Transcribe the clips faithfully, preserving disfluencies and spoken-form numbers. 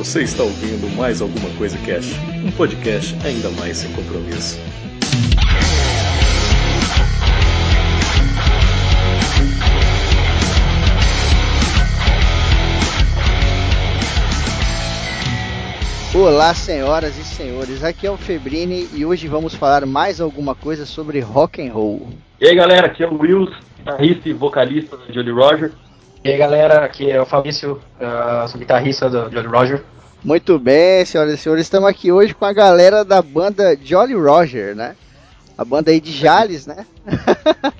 Você está ouvindo mais alguma coisa Cash, um podcast ainda mais sem compromisso. Olá senhoras e senhores, aqui é o Febrini e hoje vamos falar mais alguma coisa sobre rock and roll. E aí galera, aqui é o Wills, guitarrista e vocalista do Jolly Roger. E aí galera, aqui é o Fabrício, uh, sou guitarrista do Jolly Roger. Muito bem senhoras e senhores, estamos aqui hoje com a galera da banda Jolly Roger, né? A banda aí de Jales, né?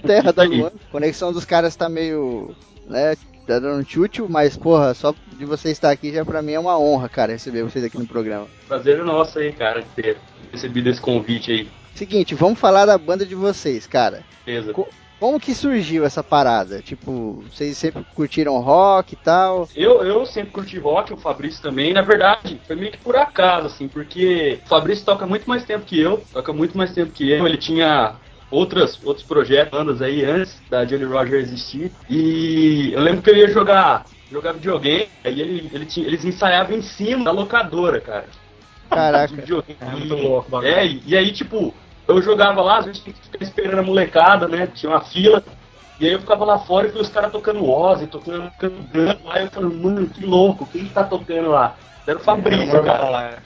Terra da Luana. A conexão dos caras tá meio, né, tá dando um tchutchu, mas porra, só de você estar aqui já pra mim é uma honra, cara, receber vocês aqui no programa. Prazer nosso aí, cara, ter recebido esse convite aí. Seguinte, vamos falar da banda de vocês, cara. Beleza. Co- como que surgiu essa parada? Tipo, vocês sempre curtiram rock e tal? Eu, eu sempre curti rock, o Fabrício também. Na verdade, foi meio que por acaso, assim, porque o Fabrício toca muito mais tempo que eu, toca muito mais tempo que eu, ele tinha... Outras, outros projetos, bandas aí antes da Jolly Roger existir. E eu lembro que eu ia jogar, jogar videogame, aí ele, ele tinha, eles ensaiavam em cima da locadora, cara. Caraca. É muito louco, bacana. É, e, e aí, tipo, eu jogava lá, às vezes tinha que ficar esperando a molecada, né? Tinha uma fila. E aí eu ficava lá fora e vi os caras tocando Ozzy, tocando Guns. Aí eu falei, mano, que louco, quem tá tocando lá? Era o Fabrício, cara.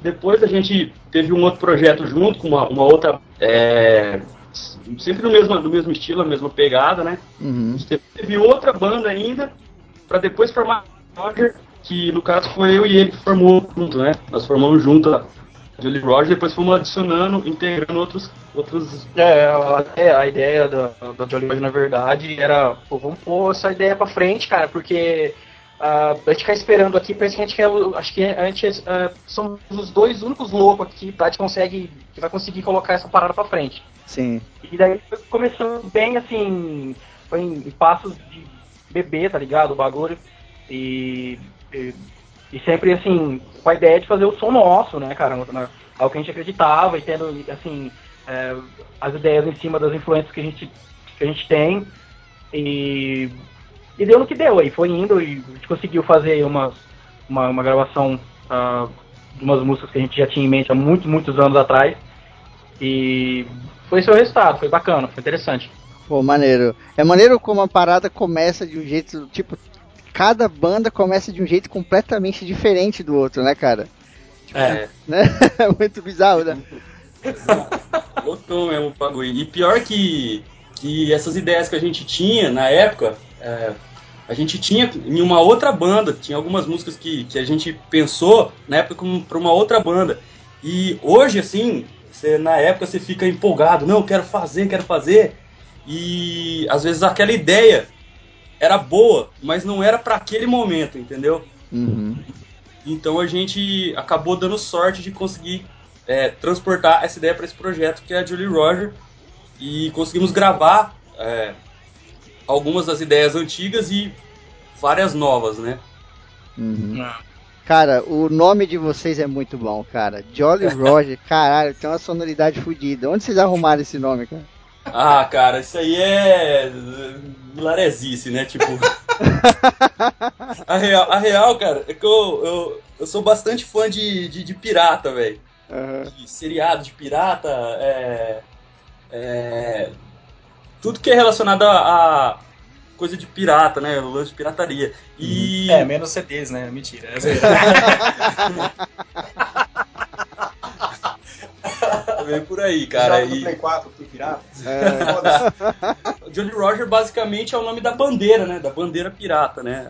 Depois a gente teve um outro projeto junto com uma, uma outra, é, sempre no mesmo, no mesmo estilo, a mesma pegada, né? Uhum. A gente teve outra banda ainda, pra depois formar Roger, que no caso foi eu e ele que formou junto, né? Nós formamos junto a Jolly Roger, depois fomos adicionando, integrando outros... outros... É, a, a ideia da, da Jolly Roger, na verdade, era, pô, vamos pôr essa ideia pra frente, cara, porque... Uh, a gente ficar esperando aqui, parece que a gente quer, acho que a gente uh, somos os dois únicos loucos aqui, tá? A gente consegue, que vai conseguir colocar essa parada pra frente. Sim. E daí começou bem assim, foi em, em passos de bebê, tá ligado? O bagulho. E, e, e sempre assim, com a ideia de fazer o som nosso, né, cara? Na, ao que a gente acreditava e tendo, assim, é, as ideias em cima das influências que a gente, que a gente tem. E... E deu no que deu, aí foi indo e a gente conseguiu fazer uma, uma, uma gravação uh, de umas músicas que a gente já tinha em mente há muitos, muitos anos atrás. E foi seu resultado, foi bacana, foi interessante. Pô, maneiro. É maneiro como a parada começa de um jeito, tipo, cada banda começa de um jeito completamente diferente do outro, né, cara? Tipo, é. Né? Muito bizarro, né? Botou mesmo o bagulho. E pior que, que essas ideias que a gente tinha na época... É, a gente tinha em uma outra banda, tinha algumas músicas que, que a gente pensou na época como pra uma outra banda. E hoje, assim, cê, na época você fica empolgado, não, quero fazer, quero fazer. E às vezes aquela ideia era boa, mas não era pra aquele momento, entendeu? Uhum. Então a gente acabou dando sorte de conseguir é, transportar essa ideia pra esse projeto que é a Jolly Roger. E conseguimos gravar... É, algumas das ideias antigas e várias novas, né? Uhum. Cara, o nome de vocês é muito bom, cara. Jolly Roger, caralho, tem uma sonoridade fodida. Onde vocês arrumaram esse nome, cara? Ah, cara, isso aí é... Larezice, né? Tipo... a, real, a real, cara, é que eu, eu, eu sou bastante fã de, de, de pirata, velho. Uhum. De seriado de pirata, é... é... tudo que é relacionado a, a coisa de pirata, né? O lance de pirataria. E... É, menos C Ds, né? Mentira. É Vem por aí, cara. Pirata e... do Play quatro, que pirata. É. Jolly Roger basicamente é o nome da bandeira, né? Da bandeira pirata, né?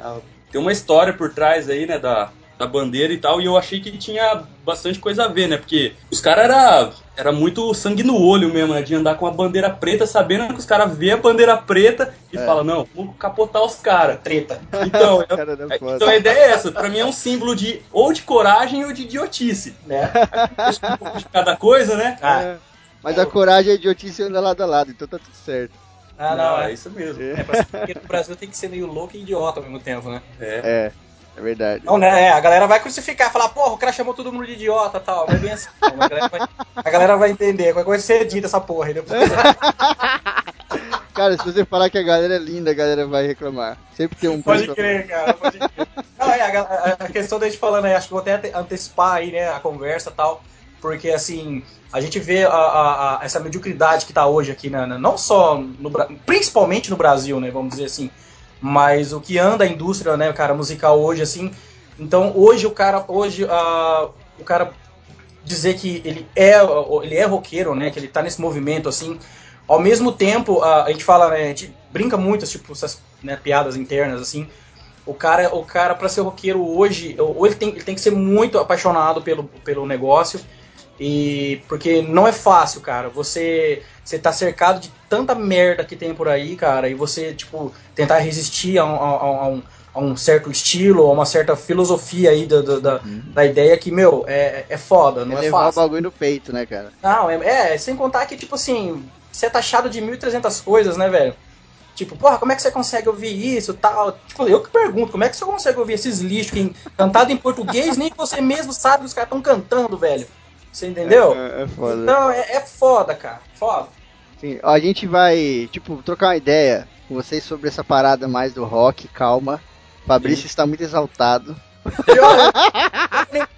Tem uma história por trás aí, né? Da, da bandeira e tal. E eu achei que tinha bastante coisa a ver, né? Porque os caras eram... Era muito sangue no olho mesmo, né? De andar com a bandeira preta, sabendo que os caras vê a bandeira preta e é. Falam, não, vamos capotar os caras. Treta. Então, eu, cara então a ideia é essa. Pra mim é um símbolo de ou de coragem ou de idiotice. Né? Um pouco de cada coisa, né? É. Ah. Mas a coragem e a idiotice andam lado a lado, então tá tudo certo. Ah, não, não é, é isso mesmo. É, porque no Brasil tem que ser meio louco e idiota ao mesmo tempo, né? É. é. É verdade. Não, né? A galera vai crucificar, falar, porra, o cara chamou todo mundo de idiota e tal. Mas bem assim, não, a, galera vai, a galera vai entender. Vai ser dita essa porra aí depois. Cara, se você falar que a galera é linda, a galera vai reclamar. Sempre tem um pode ponto. Pode crer, cara, pode crer. Não, é, a, a questão da gente falando aí, acho que vou até antecipar aí, né, a conversa e tal, porque, assim, a gente vê a, a, a, essa mediocridade que tá hoje aqui, na, na, não só, no, principalmente no Brasil, né, vamos dizer assim, mas o que anda a indústria, né, cara, musical hoje, assim, então hoje o cara, hoje a, o cara dizer que ele é, ele é roqueiro, né, que ele tá nesse movimento, assim, ao mesmo tempo, a, a gente fala, né, a gente brinca muito, tipo, essas, né, piadas internas, assim, o cara, o cara pra ser roqueiro hoje, ou ele tem, ele tem que ser muito apaixonado pelo, pelo negócio, e porque não é fácil, cara, você, você tá cercado de tanta merda que tem por aí, cara, e você, tipo, tentar resistir a um, a um, a um certo estilo, a uma certa filosofia aí da, da, uhum. da ideia que, meu, é, é foda, não é, é levar fácil. Levar o bagulho no peito, né, cara? Não, é, é, sem contar que, tipo assim, você é taxado de mil e trezentas coisas, né, velho? Tipo, porra, como é que você consegue ouvir isso, tal? Tipo, eu que pergunto, como é que você consegue ouvir esses lixos que, cantado em português, nem você mesmo sabe que os caras estão cantando, velho? Você entendeu? É, é foda. Então, é, é foda, cara. Foda. Sim, ó, a gente vai, tipo, trocar uma ideia com vocês sobre essa parada mais do rock, calma. Fabrício Sim. está muito exaltado.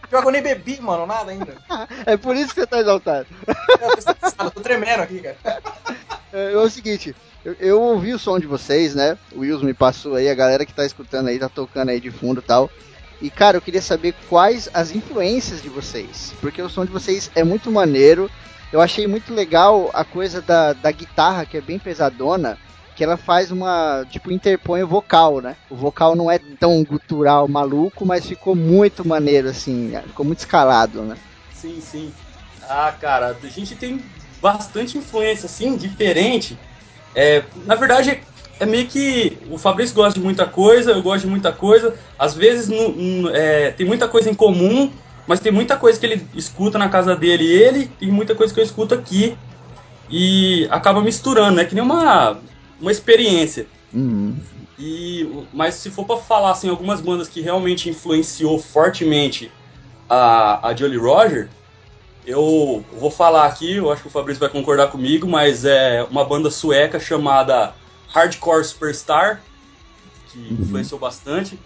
Pior que eu nem bebi, mano, nada ainda. É por isso que você tá exaltado. Eu tô tremendo aqui, cara. É, é o seguinte, eu, eu ouvi o som de vocês, né? O Wills me passou aí, a galera que tá escutando aí, tá tocando aí de fundo e tal. E, cara, eu queria saber quais as influências de vocês, porque o som de vocês é muito maneiro. Eu achei muito legal a coisa da, da guitarra, que é bem pesadona, que ela faz uma, tipo, interpõe o vocal, né? O vocal não é tão gutural, maluco, mas ficou muito maneiro, assim, ficou muito escalado, né? Sim, sim. Ah, cara, a gente tem bastante influência, assim, diferente. É, na verdade... É meio que o Fabrício gosta de muita coisa, eu gosto de muita coisa. Às vezes não, não, é, tem muita coisa em comum, mas tem muita coisa que ele escuta na casa dele e ele, tem muita coisa que eu escuto aqui. E acaba misturando, é, né? Que nem uma, uma experiência. Uhum. E, mas se for pra falar assim, algumas bandas que realmente influenciou fortemente a, a Jolly Roger, eu vou falar aqui, eu acho que o Fabrício vai concordar comigo, mas é uma banda sueca chamada... Hardcore Superstar, que influenciou bastante.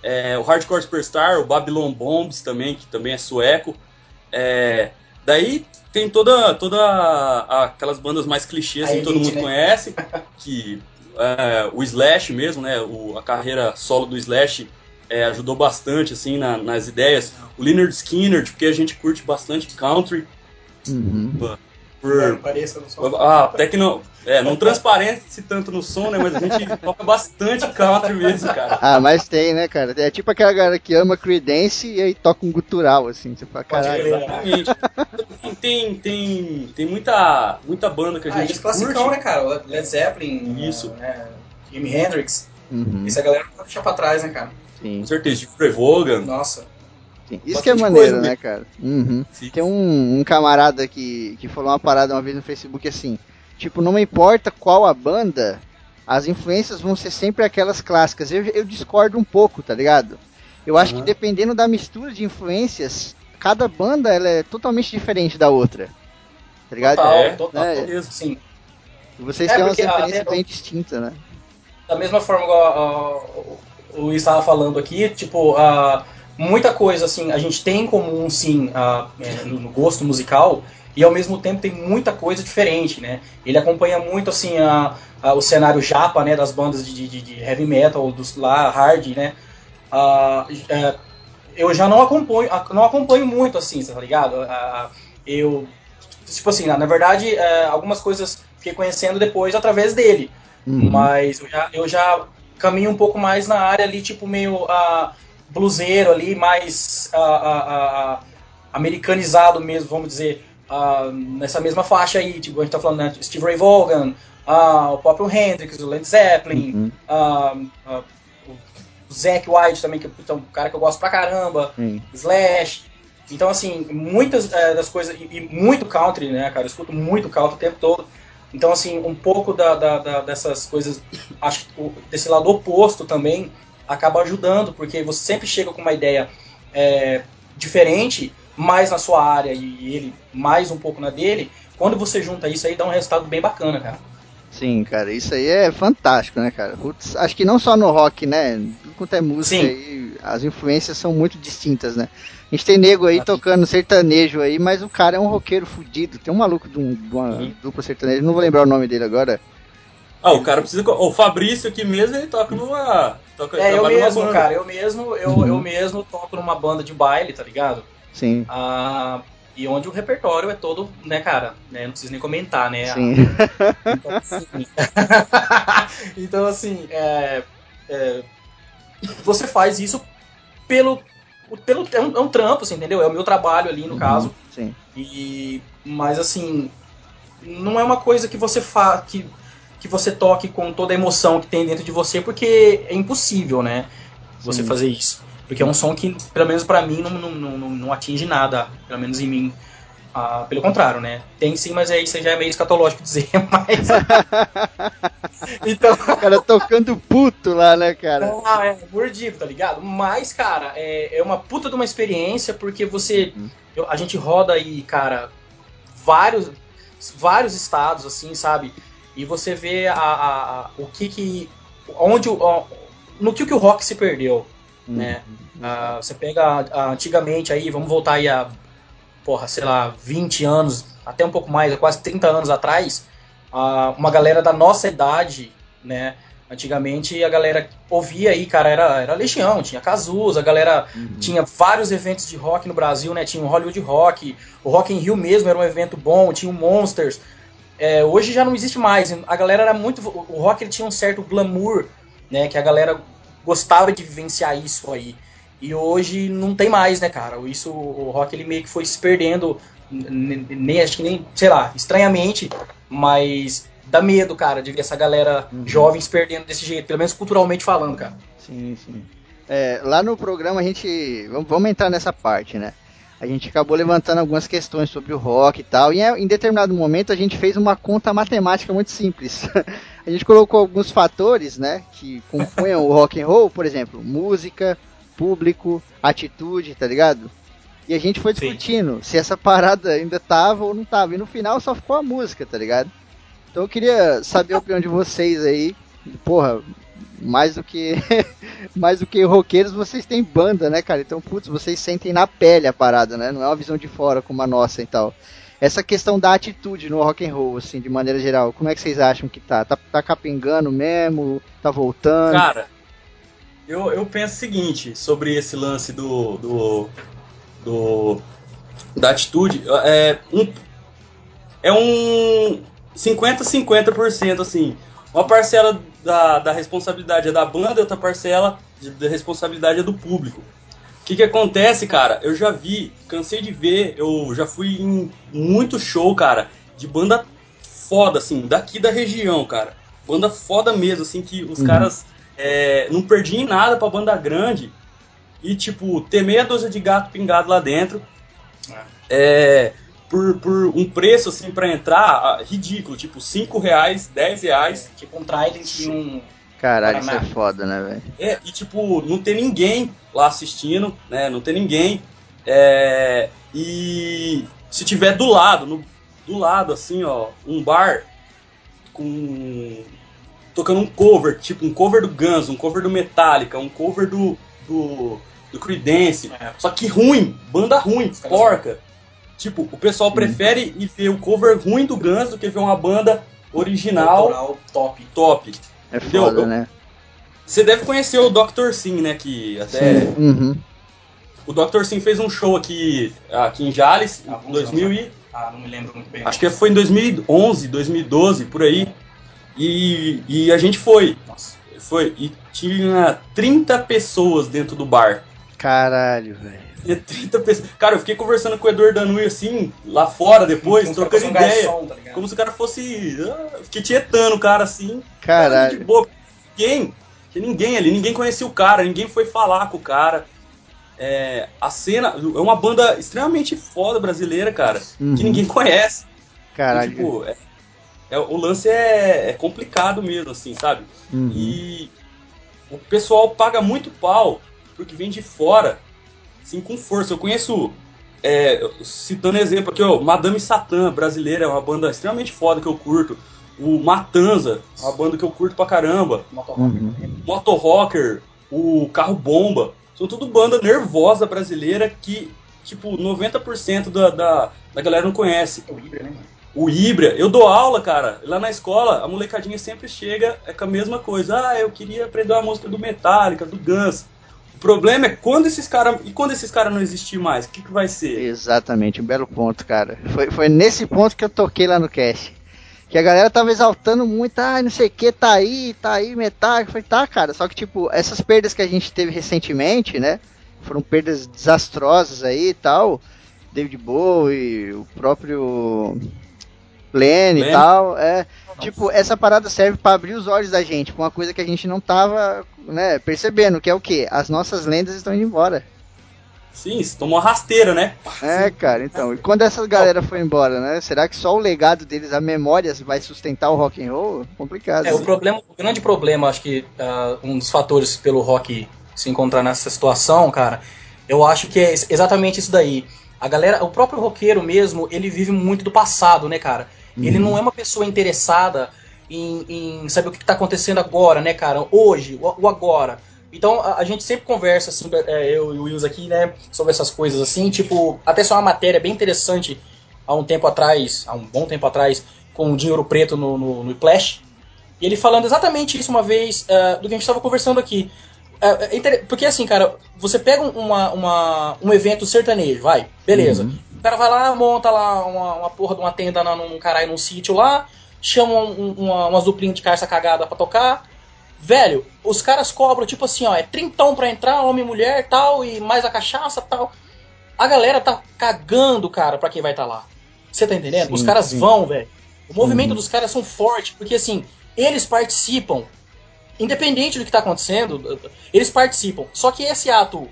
É, o Hardcore Superstar, o Babylon Bombs também, que também é sueco. É, daí tem toda, toda a, aquelas bandas mais clichês que todo mundo conhece, que é, o Slash mesmo, né? O, a carreira solo do Slash é, ajudou bastante assim, na, nas ideias. O Lynyrd Skynyrd, porque a gente curte bastante country. Uhum. Por... Não, pareça no som. Ah, até que não, é, não transparece tanto no som, né? Mas a gente toca bastante country mesmo, cara. Ah, mas tem, né, cara? É tipo aquela galera que ama Creedence e aí toca um gutural, assim, você fala, caralho. É, exatamente. tem, tem, tem muita, muita banda que a ah, gente curte. Classicão, né, cara? Led Zeppelin, isso. Né? Jimi Hendrix. Uhum. Essa galera não vai deixar pra trás, né, cara? Sim. Com certeza, Steve Ray Vaughan. Nossa. Isso bastante que é maneiro, né, cara? Uhum. Tem um, um camarada que, que falou uma parada uma vez no Facebook assim, tipo, não me importa qual a banda, as influências vão ser sempre aquelas clássicas. Eu, eu discordo um pouco, tá ligado? Eu acho uhum. que dependendo da mistura de influências, cada banda ela é totalmente diferente da outra. Tá ligado? Total, é, total, né? Total, sim. Vocês é, têm umas referências bem distintas, né? Da mesma forma igual uh, o Luiz estava falando aqui, tipo, a... Uh, muita coisa, assim, a gente tem em comum, sim, a, é, no gosto musical, e ao mesmo tempo tem muita coisa diferente, né? Ele acompanha muito, assim, a, a, o cenário japa, né, das bandas de, de, de heavy metal, dos lá, hard, né? A, a, eu já não acompanho, a, não acompanho muito, assim, tá ligado? A, a, eu, tipo assim, na, na verdade, a, algumas coisas fiquei conhecendo depois através dele, uhum. mas eu já, eu já caminho um pouco mais na área ali, tipo, meio... A, bluseiro ali, mais uh, uh, uh, americanizado mesmo, vamos dizer, uh, nessa mesma faixa aí, tipo, a gente tá falando, né, Steve Ray Vaughan, uh, o próprio Hendrix, o Led Zeppelin, uhum. uh, uh, o Zakk Wylde também, que é um cara que eu gosto pra caramba, uhum. Slash, então assim, muitas uh, das coisas, e, e muito country, né, cara, eu escuto muito country o tempo todo, então assim, um pouco da, da, da, dessas coisas, acho que desse lado oposto também, acaba ajudando, porque você sempre chega com uma ideia é, diferente, mais na sua área e ele mais um pouco na dele, quando você junta isso aí dá um resultado bem bacana, cara. Sim, cara, isso aí é fantástico, né, cara? Roots, acho que não só no rock, né? Tudo quanto é música aí, as influências são muito distintas, né? A gente tem nego aí tocando sertanejo aí, mas o cara é um roqueiro fudido. Tem um maluco de, um, de uma dupla sertaneja, não vou lembrar o nome dele agora. Ah, o cara precisa... O Fabrício aqui mesmo, ele toca numa... Toca, é, eu mesmo, numa cara, eu mesmo, eu, uhum. eu mesmo toco numa banda de baile, tá ligado? Sim. Ah, e onde o repertório é todo, né, cara? Né, não preciso nem comentar, né? Sim. Ah, então, assim, então, assim é, é, você faz isso pelo... pelo é, um, é um trampo, assim, entendeu? É o meu trabalho ali, no uhum. caso. Sim. E, mas, assim, não é uma coisa que você faz... Que, que você toque com toda a emoção que tem dentro de você, porque é impossível, né, você Sim. fazer isso. Porque é um som que, pelo menos pra mim, não, não, não, não atinge nada, pelo menos em mim. Ah, pelo contrário, né? Tem sim, mas aí você já é meio escatológico dizer, mas... então... O cara tocando puto lá, né, cara? Ah, é, mordido, tá ligado? Mas, cara, é, é uma puta de uma experiência, porque você... Hum. Eu, a gente roda aí, cara, vários, vários estados, assim, sabe? E você vê a, a, a, o que que... Onde, a, no que, que o rock se perdeu, uhum. né? A, você pega a, a, antigamente aí, vamos voltar aí a, porra, sei lá, vinte anos, até um pouco mais, quase trinta anos atrás, a, uma galera da nossa idade, né? Antigamente a galera ouvia aí, cara, era, era Legião, tinha Cazuza, a galera uhum. tinha vários eventos de rock no Brasil, né? Tinha o Hollywood Rock, o Rock in Rio mesmo era um evento bom, tinha o Monsters... É, hoje já não existe mais, a galera era muito... O rock ele tinha um certo glamour, né, que a galera gostava de vivenciar isso aí. E hoje não tem mais, né, cara? Isso, o rock ele meio que foi se perdendo, nem, acho que nem, sei lá, estranhamente, mas dá medo, cara, de ver essa galera uhum. jovem se perdendo desse jeito, pelo menos culturalmente falando, cara. Sim, sim. É, lá no programa a gente... Vamos entrar nessa parte, né? A gente acabou levantando algumas questões sobre o rock e tal, e em determinado momento a gente fez uma conta matemática muito simples. A gente colocou alguns fatores, né, que compunham o rock and roll, por exemplo, música, público, atitude, tá ligado? E a gente foi discutindo Sim. se essa parada ainda tava ou não tava, e no final só ficou a música, tá ligado? Então eu queria saber a opinião de vocês aí, porra... Mais do que mais do que roqueiros, vocês têm banda, né, cara? Então, putz, vocês sentem na pele a parada, né? Não é uma visão de fora como a nossa e tal. Essa questão da atitude no rock and roll, assim, de maneira geral, como é que vocês acham que tá? Tá, tá capengando mesmo? Tá voltando? Cara, eu, eu penso o seguinte, sobre esse lance do... do, do da atitude, é um... É um cinquenta a cinquenta por cento, assim. Uma parcela... Da, da responsabilidade é da banda, outra parcela de, da responsabilidade é do público. O que que acontece, cara? Eu já vi, cansei de ver, eu já fui em muito show, cara, de banda foda, assim, daqui da região, cara. Banda foda mesmo, assim, que os uhum. caras é, não perdiam nada pra banda grande e, tipo, ter meia dúzia de gato pingado lá dentro é, por, por um preço, assim, pra entrar, ridículo, tipo, cinco reais, dez reais. É, tipo, um trailer de um... Caralho, isso é foda, né, velho? É, e, tipo, não tem ninguém lá assistindo, né, não tem ninguém. É, e se tiver do lado, no, do lado, assim, ó, um bar com... Tocando um cover, tipo, um cover do Guns, um cover do Metallica, um cover do... Do, do Creedence. É. Só que ruim, banda ruim, porca. Tipo, o pessoal Sim. prefere ir ver o cover ruim do Guns do que ver uma banda original Natural, top. top. É entendeu? Foda, eu, né? Você deve conhecer o doutor Sin, né? Que até... Uhum. O doutor Sin fez um show aqui, aqui em Jales, ah, em dois mil e... Ah, não me lembro muito bem. Acho que foi em dois mil e onze, dois mil e doze, por aí. E, e a gente foi. Nossa. Foi. E tinha trinta pessoas dentro do bar. Caralho, velho. trinta pessoas. Cara, eu fiquei conversando com o Eduardo Danui assim, lá fora depois, como trocando como ideia. Um garçom, tá ligado? Como se o cara fosse. Uh, fiquei tietando o cara assim. Caralho. De boa. Ninguém. Tinha ninguém ali, ninguém conhecia o cara, ninguém foi falar com o cara. É, a cena. É uma banda extremamente foda brasileira, cara, uhum. que ninguém conhece. Caralho. E, tipo, é, é, o lance é, é complicado mesmo, assim, sabe? Uhum. E o pessoal paga muito pau porque vem de fora. Sim, com força. Eu conheço, é, citando exemplo aqui, ó, Madame Satã, brasileira, é uma banda extremamente foda que eu curto. o Matanza, uma banda que eu curto pra caramba, uhum. Moto Rocker, o Carro Bomba, são tudo banda nervosa brasileira que, tipo, noventa por cento da, da, da galera não conhece. É o Híbria, né? O Híbria, eu dou aula, cara, lá na escola, a molecadinha sempre chega com a mesma coisa, ah, eu queria aprender uma música do Metallica, do Guns. O problema é quando esses caras, e quando esses caras não existir mais, o que, que vai ser? Exatamente, um belo ponto, cara, foi, foi nesse ponto que eu toquei lá no cast, que a galera tava exaltando muito, ah, não sei o que, tá aí, tá aí, Metallica, eu falei, tá, cara, só que tipo, essas perdas que a gente teve recentemente, né, foram perdas desastrosas aí e tal, David Bowie, o próprio... Plane e tal, é, tipo, essa parada serve pra abrir os olhos da gente, pra uma coisa que a gente não tava, né, percebendo, que é o quê? As nossas lendas estão indo embora. Sim, isso tomou uma rasteira, né? É, cara, então, e quando essa galera foi embora, né, será que só o legado deles, a memória, vai sustentar o rock and roll? Complicado. É, assim. o, problema, o grande problema, acho que uh, um dos fatores pelo rock se encontrar nessa situação, cara, eu acho que é exatamente isso daí. A galera, o próprio roqueiro mesmo, ele vive muito do passado, né, cara? Ele não é uma pessoa interessada em, em saber o que está acontecendo agora, né, cara? Hoje, o, o agora. Então, a, a gente sempre conversa, assim, é, eu e o Wills aqui, né, sobre essas coisas, assim, tipo, até só uma matéria bem interessante, há um tempo atrás, há um bom tempo atrás, com o Dinheiro Preto no, no, no Flash, e ele falando exatamente isso uma vez, uh, do que a gente estava conversando aqui. Uh, inter... Porque, assim, cara, você pega uma, uma, um evento sertanejo, vai, beleza. Uhum. O cara vai lá, monta lá uma, uma porra de uma tenda na, num caralho, num sítio lá, chama um, uma, umas duplinhas de carça cagada pra tocar. Velho, os caras cobram, tipo assim, ó, é trintão pra entrar, homem e mulher, tal, e mais a cachaça, tal. A galera tá cagando, cara, pra quem vai tá lá. Você tá entendendo? Sim, os caras sim. vão, velho. O movimento uhum. dos caras são fortes, porque assim, eles participam, independente do que tá acontecendo, eles participam. Só que esse ato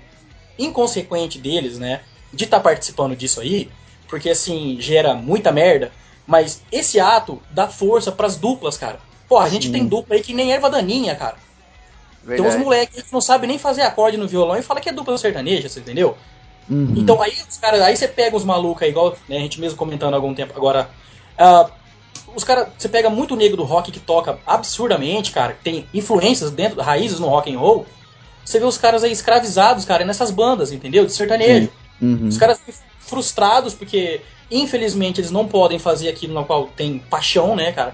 inconsequente deles, né, de estar tá participando disso aí, porque assim, gera muita merda, mas esse ato dá força pras duplas, cara. Porra, a gente Sim. tem dupla aí que nem erva daninha, cara. Verdade. Tem uns moleques que não sabem nem fazer acorde no violão e fala que é dupla sertaneja, você entendeu? Uhum. Então aí os caras, aí você pega uns malucos aí, igual, né, a gente mesmo comentando há algum tempo agora, uh, os caras, você pega muito negro do rock que toca absurdamente, cara, tem influências dentro, raízes no rock and roll, você vê os caras aí escravizados, cara, nessas bandas, entendeu? De sertanejo. Sim. Uhum. Os caras frustrados porque, infelizmente, eles não podem fazer aquilo no qual tem paixão, né, cara?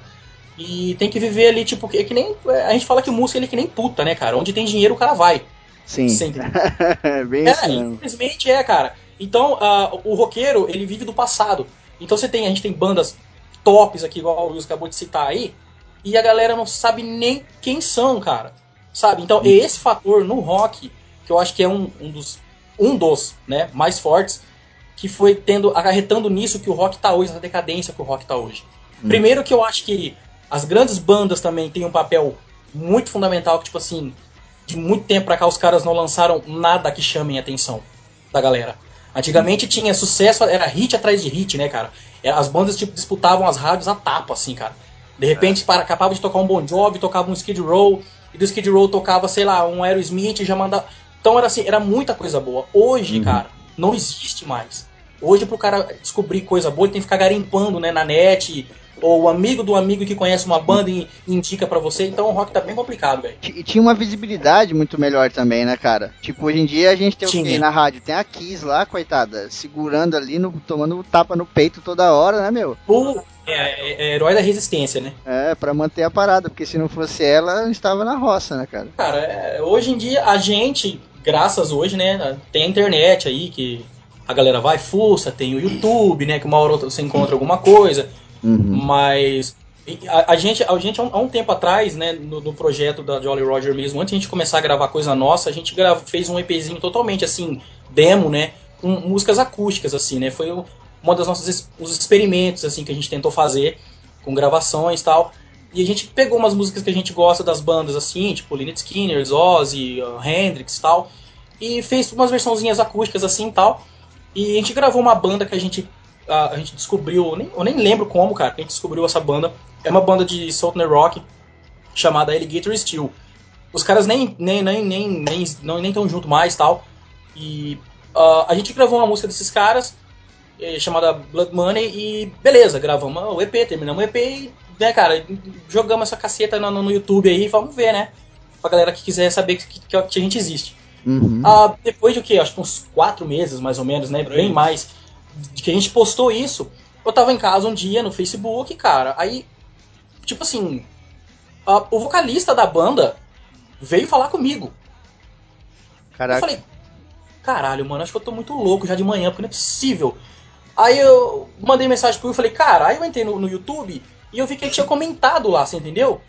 E tem que viver ali, tipo, que, que nem... A gente fala que o músico ele é que nem puta, né, cara? Onde tem dinheiro o cara vai. Sim. Bem é, isso mesmo. Infelizmente é, cara. Então, uh, o roqueiro, ele vive do passado. Então você tem, a gente tem bandas tops aqui, igual o Wills acabou de citar aí, e a galera não sabe nem quem são, cara. Sabe? Então, é esse fator no rock, que eu acho que é um, um dos... um dos, né, mais fortes, que foi tendo, acarretando nisso que o rock tá hoje, essa decadência que o rock tá hoje. Hum. Primeiro que eu acho que as grandes bandas também têm um papel muito fundamental, que tipo assim, de muito tempo pra cá os caras não lançaram nada que chamem a atenção da galera. Antigamente hum. tinha sucesso, era hit atrás de hit, né, cara? As bandas tipo disputavam as rádios a tapa, assim, cara. De repente, é. acabavam de tocar um Bon Jovi, tocavam um Skid Row, e do Skid Row tocava, sei lá, um Aerosmith, já mandava... Então era assim, era muita coisa boa. Hoje, uhum. cara, não existe mais. Hoje pro cara descobrir coisa boa, ele tem que ficar garimpando, né, na net, ou o amigo do amigo que conhece uma banda e indica pra você, então o rock tá bem complicado, velho. E tinha uma visibilidade muito melhor também, né, cara? Tipo, hoje em dia a gente tem o quê na rádio? Tem a Kiss lá, coitada, segurando ali, no, tomando tapa no peito toda hora, né, meu? O é, é herói da resistência, né? É, pra manter a parada, porque se não fosse ela, eu estava na roça, né, cara? Cara, é, hoje em dia a gente... Graças hoje, né, tem a internet aí, que a galera vai fuça, tem o YouTube, né, que uma hora você encontra alguma coisa, uhum. mas a, a gente, a gente há, um, há um tempo atrás, né, no, no projeto da Jolly Roger mesmo, antes de a gente começar a gravar coisa nossa, a gente grava, fez um EPzinho totalmente, assim, demo, né, com músicas acústicas, assim, né, foi uma das nossas, os experimentos, assim, que a gente tentou fazer com gravações e tal. E a gente pegou umas músicas que a gente gosta das bandas assim, tipo Lynyrd Skynyrd, Ozzy, uh, Hendrix e tal, e fez umas versãozinhas acústicas assim e tal, e a gente gravou uma banda que a gente, uh, a gente descobriu, nem, eu nem lembro como, cara, que a gente descobriu essa banda, é uma banda de Southern Rock chamada Eligator Steel. Os caras nem nem, nem, nem, nem, nem, nem tão junto mais e tal, e uh, a gente gravou uma música desses caras, chamada Blood Money e beleza, gravamos o E P, terminamos o E P e, né, cara, jogamos essa caceta no, no YouTube aí, vamos ver, né? Pra galera que quiser saber que, que a gente existe. Uhum. Ah, depois de o quê? Acho que uns quatro meses, mais ou menos, né? Bem mais, de que a gente postou isso, eu tava em casa um dia no Facebook, cara, aí, tipo assim, a, o vocalista da banda veio falar comigo. Caraca. Eu falei, caralho, mano, acho que eu tô muito louco já de manhã, porque não é possível. Aí eu mandei mensagem pro Will e falei, cara, aí eu entrei no, no YouTube e eu vi que ele tinha comentado lá, você entendeu?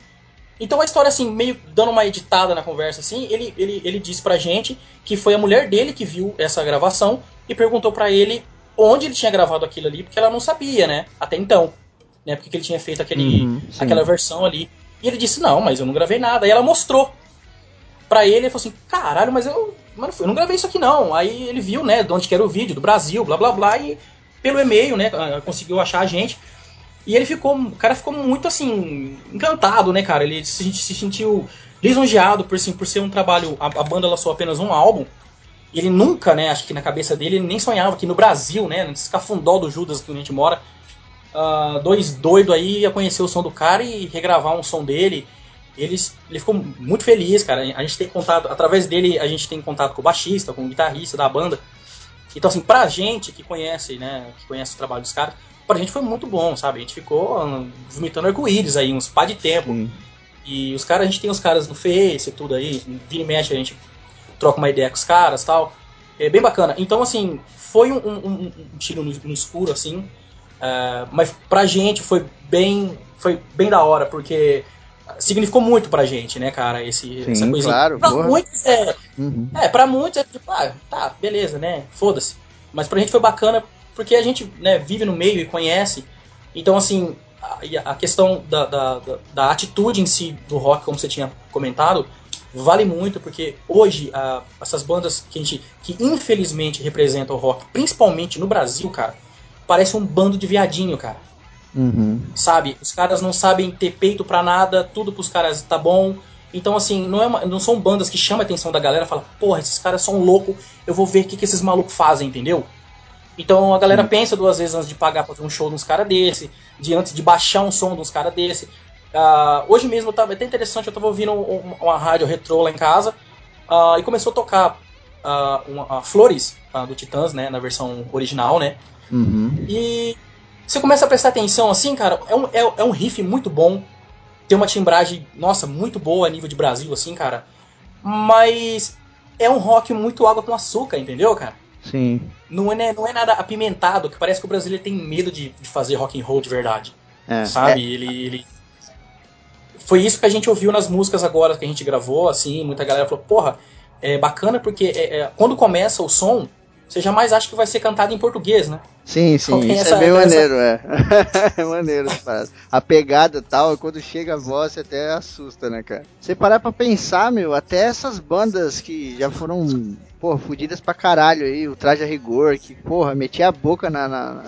Então a história, assim, meio dando uma editada na conversa, assim, ele, ele, ele disse pra gente que foi a mulher dele que viu essa gravação e perguntou pra ele onde ele tinha gravado aquilo ali, porque ela não sabia, né, até então, né, porque ele tinha feito aquele, uhum, aquela versão ali. E ele disse, não, mas eu não gravei nada. E ela mostrou pra ele e falou assim, caralho, mas eu, mano, eu não gravei isso aqui não. Aí ele viu, né, de onde que era o vídeo, do Brasil, blá, blá, blá, e... pelo e-mail, né, conseguiu achar a gente, e ele ficou, o cara ficou muito, assim, encantado, né, cara, ele se, se sentiu lisonjeado por, assim, por ser um trabalho, a, a banda lançou apenas um álbum, ele nunca, né, acho que na cabeça dele, ele nem sonhava que no Brasil, né, nesse cafundó do Judas que a gente mora, uh, dois doidos aí ia conhecer o som do cara e regravar um som dele, ele, ele ficou muito feliz, cara, a gente tem contato, através dele a gente tem contato com o baixista, com o guitarrista da banda. Então, assim, pra gente que conhece, né, que conhece o trabalho dos caras, pra gente foi muito bom, sabe? A gente ficou vomitando arco-íris aí, uns pá de tempo. Sim. E os caras, a gente tem os caras no Face e tudo aí, vira e mexe, a gente troca uma ideia com os caras e tal. É bem bacana. Então, assim, foi um, um, um tiro no, no escuro, assim, uh, mas pra gente foi bem, foi bem da hora, porque... significou muito pra gente, né, cara, esse, sim, essa coisinha. Claro, pra porra. Muitos é... Uhum. É, pra muitos é tipo, ah, tá, beleza, né, foda-se. Mas pra gente foi bacana porque a gente, né, vive no meio e conhece. Então, assim, a, a questão da, da, da, da atitude em si do rock, como você tinha comentado, vale muito porque hoje a, essas bandas que a gente, que infelizmente representam o rock, principalmente no Brasil, cara, parece um bando de viadinho, cara. Uhum. Sabe, os caras não sabem ter peito pra nada, tudo pros caras tá bom. Então, assim, não, é uma, não são bandas que chamam a atenção da galera, fala, porra, esses caras são loucos, eu vou ver o que, que esses malucos fazem, entendeu? Então a galera, uhum, pensa duas vezes antes de pagar pra ver um show de uns caras desse, de antes de baixar um som de uns caras desse. Uh, hoje mesmo, tá, é até interessante, eu tava ouvindo uma, uma rádio retrô lá em casa, uh, e começou a tocar uh, uma, a Flores, uh, do Titãs, né, na versão original, né? Uhum. E... você começa a prestar atenção, assim, cara, é um, é, é um riff muito bom, tem uma timbragem, nossa, muito boa a nível de Brasil, assim, cara, mas é um rock muito água com açúcar, entendeu, cara? Sim. Não é, não é nada apimentado, que parece que o brasileiro tem medo de, de fazer rock and roll de verdade, é, sabe? É. Ele, ele... Foi isso que a gente ouviu nas músicas agora que a gente gravou, assim, muita galera falou, porra, é bacana porque é, é... quando começa o som, você jamais acha que vai ser cantado em português, né? Sim, sim, então, isso essa, é bem maneiro, essa... é. É maneiro, cara. A pegada e tal, quando chega a voz, você até assusta, né, cara? Você parar pra pensar, meu, até essas bandas que já foram, porra, fodidas pra caralho aí, o Traje a Rigor, que, porra, metia a boca na, na,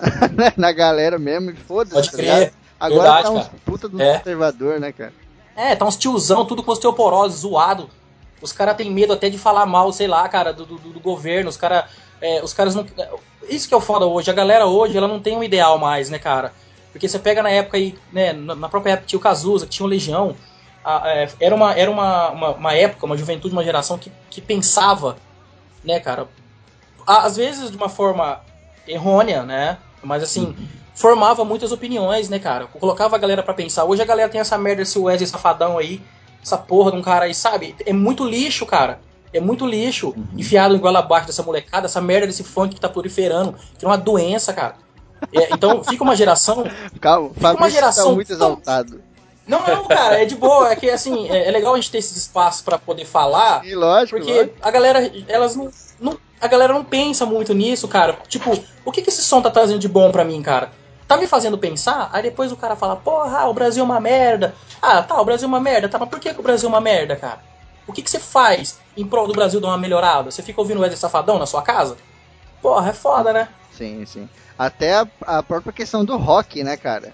na galera mesmo e foda-se, tá ligado? Agora verdade, tá uns cara. Puta do é. Conservador, né, cara? É, tá uns tiozão, tudo com osteoporose, zoado. Os caras têm medo até de falar mal, sei lá, cara, do, do, do governo, os caras... É, os caras não... Isso que é o foda hoje, a galera hoje, ela não tem um ideal mais, né, cara? Porque você pega na época aí, né, na própria época tinha o Cazuza, tinha o Legião, a, a, era, uma, era uma, uma, uma época, uma juventude, uma geração que, que pensava, né, cara? Às vezes de uma forma errônea, né? Mas assim, formava muitas opiniões, né, cara? Colocava a galera pra pensar. Hoje a galera tem essa merda, esse Wesley Safadão aí, essa porra de um cara aí, sabe? É muito lixo, cara. É muito lixo, uhum, enfiado em goela abaixo dessa molecada, essa merda desse funk que tá proliferando, que é uma doença, cara. É, então, fica uma geração... Calma, fica Fabrício uma geração tá muito tão... exaltado. Não, não, cara, é de boa, é que, assim, é, é legal a gente ter esses espaços pra poder falar, e lógico, porque lógico. A galera, elas não, não, a galera não pensa muito nisso, cara. Tipo, o que que esse som tá trazendo de bom pra mim, cara? Tá me fazendo pensar, aí depois o cara fala, porra, o Brasil é uma merda. Ah, tá, o Brasil é uma merda, tá, mas por que que o Brasil é uma merda, cara? O que que você faz em prol do Brasil dar uma melhorada? Você fica ouvindo o Wesley Safadão na sua casa? Porra, é foda, né? Sim, sim. Até a, a própria questão do rock, né, cara?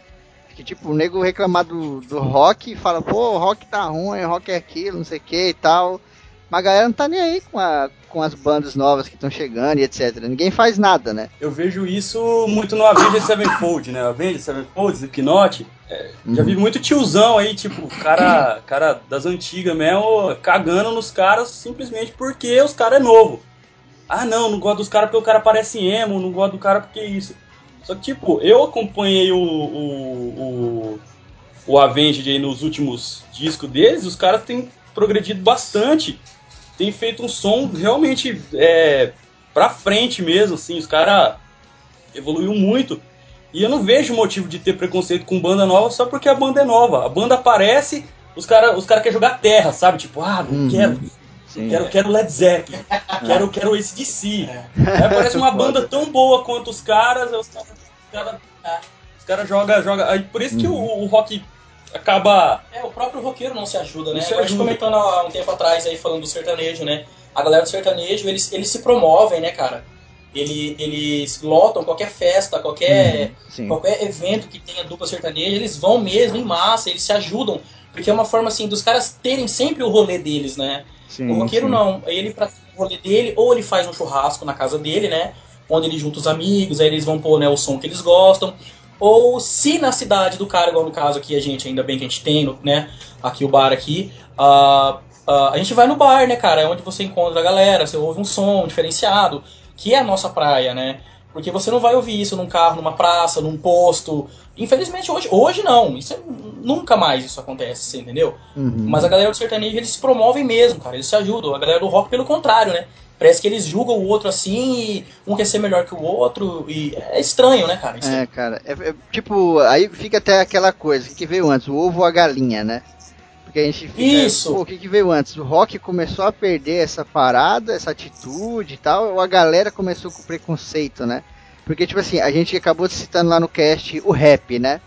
Que tipo, o nego reclamar do, do rock e fala, pô, o rock tá ruim, o rock é aquilo, não sei o que e tal. Mas a galera não tá nem aí com, a, com as bandas novas que estão chegando e etcétera. Ninguém faz nada, né? Eu vejo isso muito no Avenged Sevenfold, né? Avenged Sevenfold, Slipknot. É, uhum. Já vi muito tiozão aí, tipo, cara, cara das antigas mesmo, cagando nos caras simplesmente porque os caras é novo. Ah, não, não gosto dos caras porque o cara parece emo, não gosto do cara porque isso. Só que, tipo, eu acompanhei o... o, o O Avenged aí nos últimos discos deles, os caras têm progredido bastante, têm feito um som realmente é, pra frente mesmo, assim, os caras evoluíram muito. E eu não vejo motivo de ter preconceito com banda nova só porque a banda é nova. A banda aparece, os caras os cara querem jogar terra, sabe? Tipo, ah, não uhum. quero, Sim, quero, é. quero Led Zeppelin, quero, quero esse A C D C. É. Aí aparece uma banda tão boa quanto os caras, os caras cara, cara jogam, joga. Aí por isso uhum. que o, o rock... acaba... É, o próprio roqueiro não se ajuda, né? Ajuda. A gente comentando há um tempo atrás, aí falando do sertanejo, né? A galera do sertanejo, eles, eles se promovem, né, cara? Eles, eles lotam qualquer festa, qualquer, hum, qualquer evento que tenha dupla sertaneja, eles vão mesmo em massa, eles se ajudam. Porque é uma forma, assim, dos caras terem sempre o rolê deles, né? Sim, o roqueiro sim. não. Ele, pra o rolê dele, ou ele faz um churrasco na casa dele, né? Onde ele junta os amigos, aí eles vão pôr, né, o som que eles gostam. Ou se na cidade do cara, igual no caso aqui a gente, ainda bem que a gente tem, né, aqui o bar aqui, uh, uh, a gente vai no bar, né, cara, é onde você encontra a galera, você ouve um som diferenciado, que é a nossa praia, né, porque você não vai ouvir isso num carro, numa praça, num posto, infelizmente hoje, hoje não, isso é, nunca mais isso acontece, você entendeu? Uhum. Mas a galera do sertanejo, eles se promovem mesmo, cara, eles se ajudam, a galera do rock pelo contrário, né, parece que eles julgam o outro assim, e um quer ser melhor que o outro, e é estranho, né, cara? Isso é, é, cara, é, é, tipo, aí fica até aquela coisa, o que veio antes, o ovo ou a galinha, né? Porque a gente fica, Isso. pô, o que veio antes? O rock começou a perder essa parada, essa atitude e tal, ou a galera começou com preconceito, né? Porque, tipo assim, a gente acabou citando lá no cast o rap, né?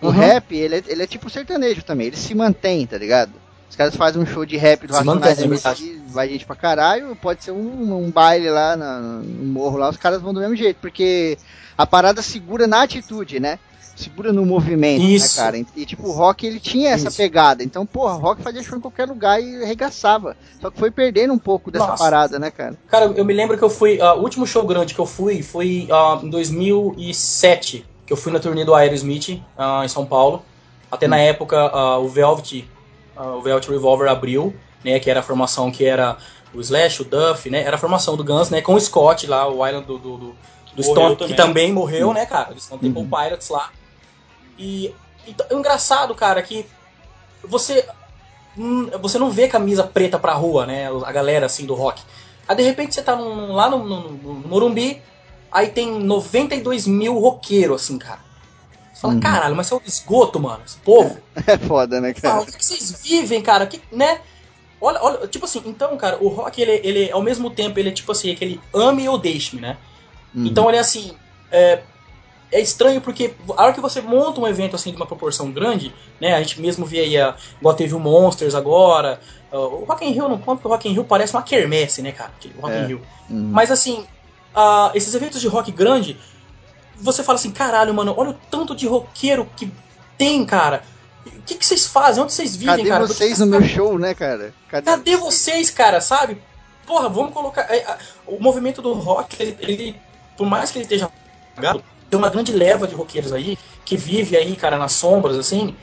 O uhum. rap, ele é, ele é tipo sertanejo também, ele se mantém, tá ligado? Os caras fazem um show de rap do Racionais M C, vai gente pra caralho, pode ser um, um baile lá no, no morro lá, os caras vão do mesmo jeito, porque a parada segura na atitude, né? Segura no movimento, Isso. né, cara? E, e tipo, o rock, ele tinha essa Isso. pegada, então, porra, o rock fazia show em qualquer lugar e arregaçava. Só que foi perdendo um pouco dessa Nossa. parada, né, cara? Cara, eu me lembro que eu fui, uh, o último show grande que eu fui foi uh, em dois mil e sete, que eu fui na turnê do Aerosmith, uh, em São Paulo. Até hum. na época, uh, o Velvet... Uh, o Velvet Revolver abriu, né, que era a formação que era o Slash, o Duff, né, era a formação do Guns, né, com o Scott lá, o Island do, do, do, do Stone, também. que também morreu, uhum. né, cara, eles são Temple uhum. Pilots lá, e, e é engraçado, cara, que você, hum, você não vê camisa preta pra rua, né, a galera, assim, do rock, aí de repente você tá num, lá no, no, no Morumbi, aí tem noventa e dois mil roqueiros, assim, cara. Você fala, uhum. caralho, mas isso é um esgoto, mano, esse povo. É foda, né, cara? Fala, o que vocês vivem, cara? Que, né? Olha, olha, tipo assim, então, cara, o rock, ele, ele ao mesmo tempo, ele é tipo assim, aquele ame ou deixe-me, né? Uhum. Então, ele é assim, é, é estranho porque a hora que você monta um evento, assim, de uma proporção grande, né, a gente mesmo vê aí, a, igual teve o Monsters agora, uh, o Rock in Rio não conta, porque o Rock in Rio parece uma quermesse, né, cara, aquele Rock é. in Rio. Uhum. Mas, assim, uh, esses eventos de rock grande... Você fala assim, caralho, mano, olha o tanto de roqueiro que tem, cara. O que, que vocês fazem? Onde vocês vivem, Cadê cara? Cadê vocês no meu show, né, cara? Cadê, Cadê vocês, cara, sabe? Porra, vamos colocar... O movimento do rock, ele, ele por mais que ele esteja apagado, tem uma grande leva de roqueiros aí, que vive aí, cara, nas sombras, assim,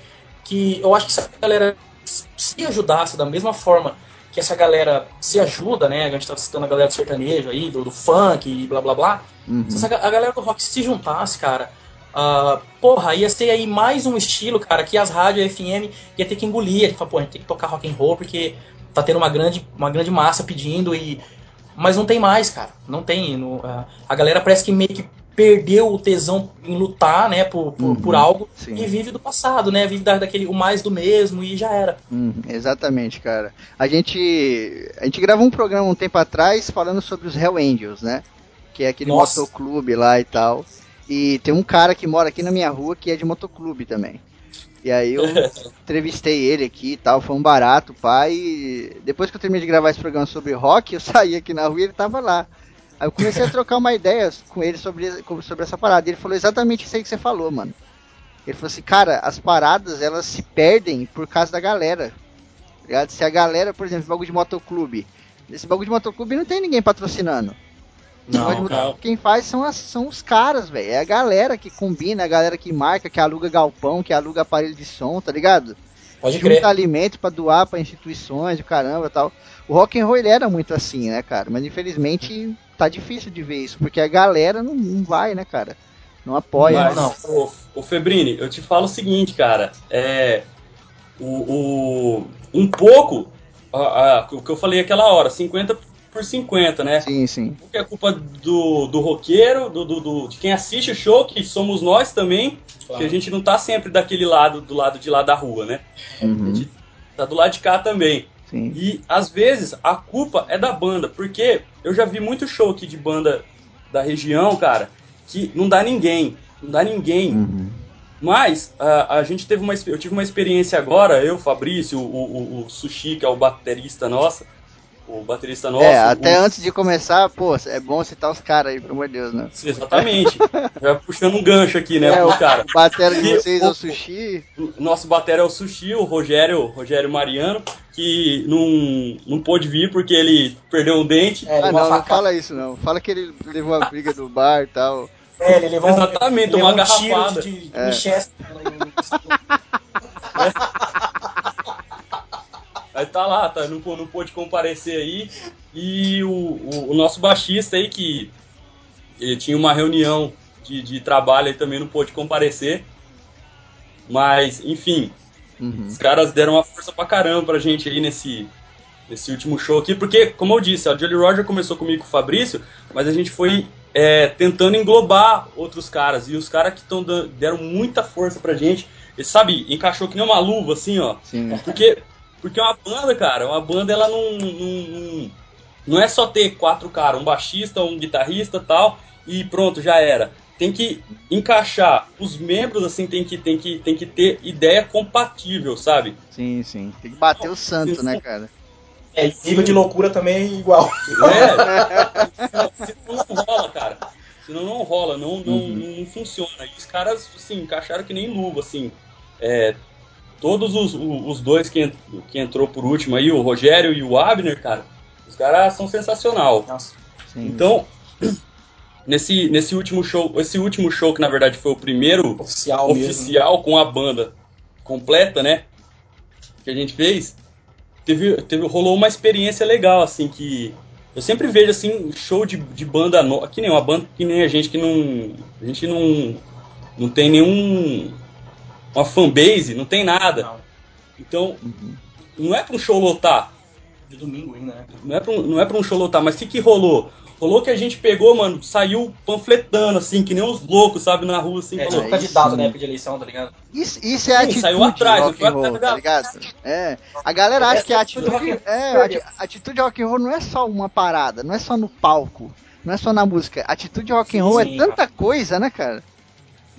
que eu acho que se a galera se ajudasse da mesma forma que essa galera se ajuda, né? A gente tá citando a galera do sertanejo aí, do, do funk e blá blá blá. Uhum. Se essa, a galera do rock se juntasse, cara, uh, porra, ia ser aí mais um estilo, cara, que as rádios F M ia ter que engolir. A gente fala, pô, a gente tem que tocar rock and roll porque tá tendo uma grande, uma grande massa pedindo e... Mas não tem mais, cara. Não tem. No, uh, a galera parece que meio que perdeu o tesão em lutar, né, por, por, uhum, por algo, sim. e vive do passado, né, vive da, daquele, o mais do mesmo, e já era. Uhum, exatamente, cara. A gente, a gente gravou um programa um tempo atrás falando sobre os Hell Angels, né, que é aquele Nossa. motoclube lá e tal, e tem um cara que mora aqui na minha rua que é de motoclube também. E aí eu entrevistei ele aqui e tal, foi um barato, pai, e depois que eu terminei de gravar esse programa sobre rock, eu saí aqui na rua e ele tava lá. Aí eu comecei a trocar uma ideia com ele sobre, sobre essa parada. E ele falou exatamente isso aí que você falou, mano. Ele falou assim, cara, as paradas, elas se perdem por causa da galera. ligado? Se a galera, por exemplo, esse bagulho de motoclube, nesse bagulho de motoclube não tem ninguém patrocinando. Não, não. Quem faz são, as, são os caras, velho. É a galera que combina, a galera que marca, que aluga galpão, que aluga aparelho de som, tá ligado? Pode Junta crer. Alimento pra doar pra instituições, caramba e tal. O rock and roll ele era muito assim, né, cara? Mas infelizmente tá difícil de ver isso, porque a galera não, não vai, né, cara? Não apoia. Mas, não. O, o Febrini, eu te falo o seguinte, cara. É, o, o, um pouco, a, a, o que eu falei aquela hora, cinquenta por cinquenta, né? Sim, sim. Porque é culpa do, do roqueiro, do, do, do, de quem assiste o show, que somos nós também, claro. Que a gente não tá sempre daquele lado, do lado de lá da rua, né? Uhum. A gente tá do lado de cá também. Sim. E, às vezes, a culpa é da banda, porque eu já vi muito show aqui de banda da região, cara, que não dá ninguém, não dá ninguém. Uhum. Mas, a, a gente teve uma, eu tive uma experiência agora, eu, Fabrício, o, o, o Sushi, que é o baterista nosso, o baterista nosso... É, até o... antes de começar, pô, é bom citar os caras aí, pelo amor de Deus, né? Exatamente. Já puxando um gancho aqui, né, é, pro cara. O batera de vocês é o Sushi. O nosso batera é o Sushi, o Rogério, o Rogério Mariano, que não, não pôde vir porque ele perdeu um dente. É, ah, não, faca... não fala isso, não. Fala que ele levou uma briga do bar e tal. É, ele levou Exatamente, um, ele uma levou um garrafada. Tiro de, de é. Winchester. Aí tá lá, tá, não, não pôde comparecer aí. E o, o, o nosso baixista aí, que ele tinha uma reunião de, de trabalho aí, também não pôde comparecer. Mas, enfim, uhum. Os caras deram uma força pra caramba pra gente aí nesse, nesse último show aqui. Porque, como eu disse, a Jolly Roger começou comigo com o Fabrício, mas a gente foi é, tentando englobar outros caras. E os caras que tão dando, deram muita força pra gente. E, sabe, encaixou que nem uma luva, assim, ó. Sim. Porque... Porque uma banda, cara, uma banda ela não, não, não é só ter quatro caras, um baixista, um guitarrista e tal, e pronto, já era. Tem que encaixar os membros, assim, tem que, tem que, tem que ter ideia compatível, sabe? Sim, sim. Tem que bater então, o santo, se, né, cara? É, e nível de loucura também é igual. É, senão não rola, cara. Senão não rola, não, não, uhum. não, não funciona. E os caras, assim, encaixaram que nem luva, assim, é... Todos os, os dois que, que entrou por último aí, o Rogério e o Abner, cara, os caras são sensacional. Nossa, sim. Então, nesse, nesse último show, esse último show que na verdade foi o primeiro oficial, oficial mesmo, com a banda completa, né, que a gente fez, teve, teve, rolou uma experiência legal, assim, que eu sempre vejo, assim, show de, de banda nova, que nem uma banda que nem a gente, que não, a gente não, não tem nenhum... Uma fanbase, não tem nada. Não. Então, uhum. não é pra um show lotar. De domingo ainda, né? Não é pra um, não é pra um show lotar, mas o que, que rolou? Rolou que a gente pegou, mano, saiu panfletando, assim, que nem uns loucos, sabe, na rua, assim. É, falou, é candidato na época de eleição, tá ligado? Isso, isso é a atitude. Saiu atrás, rock and roll, tá ligado? É. A galera acha é, que a atitude... É, a atitude rock and roll não é só uma parada, não é só no palco, não é só na música. A atitude rock and roll é tanta cara. coisa, né, cara?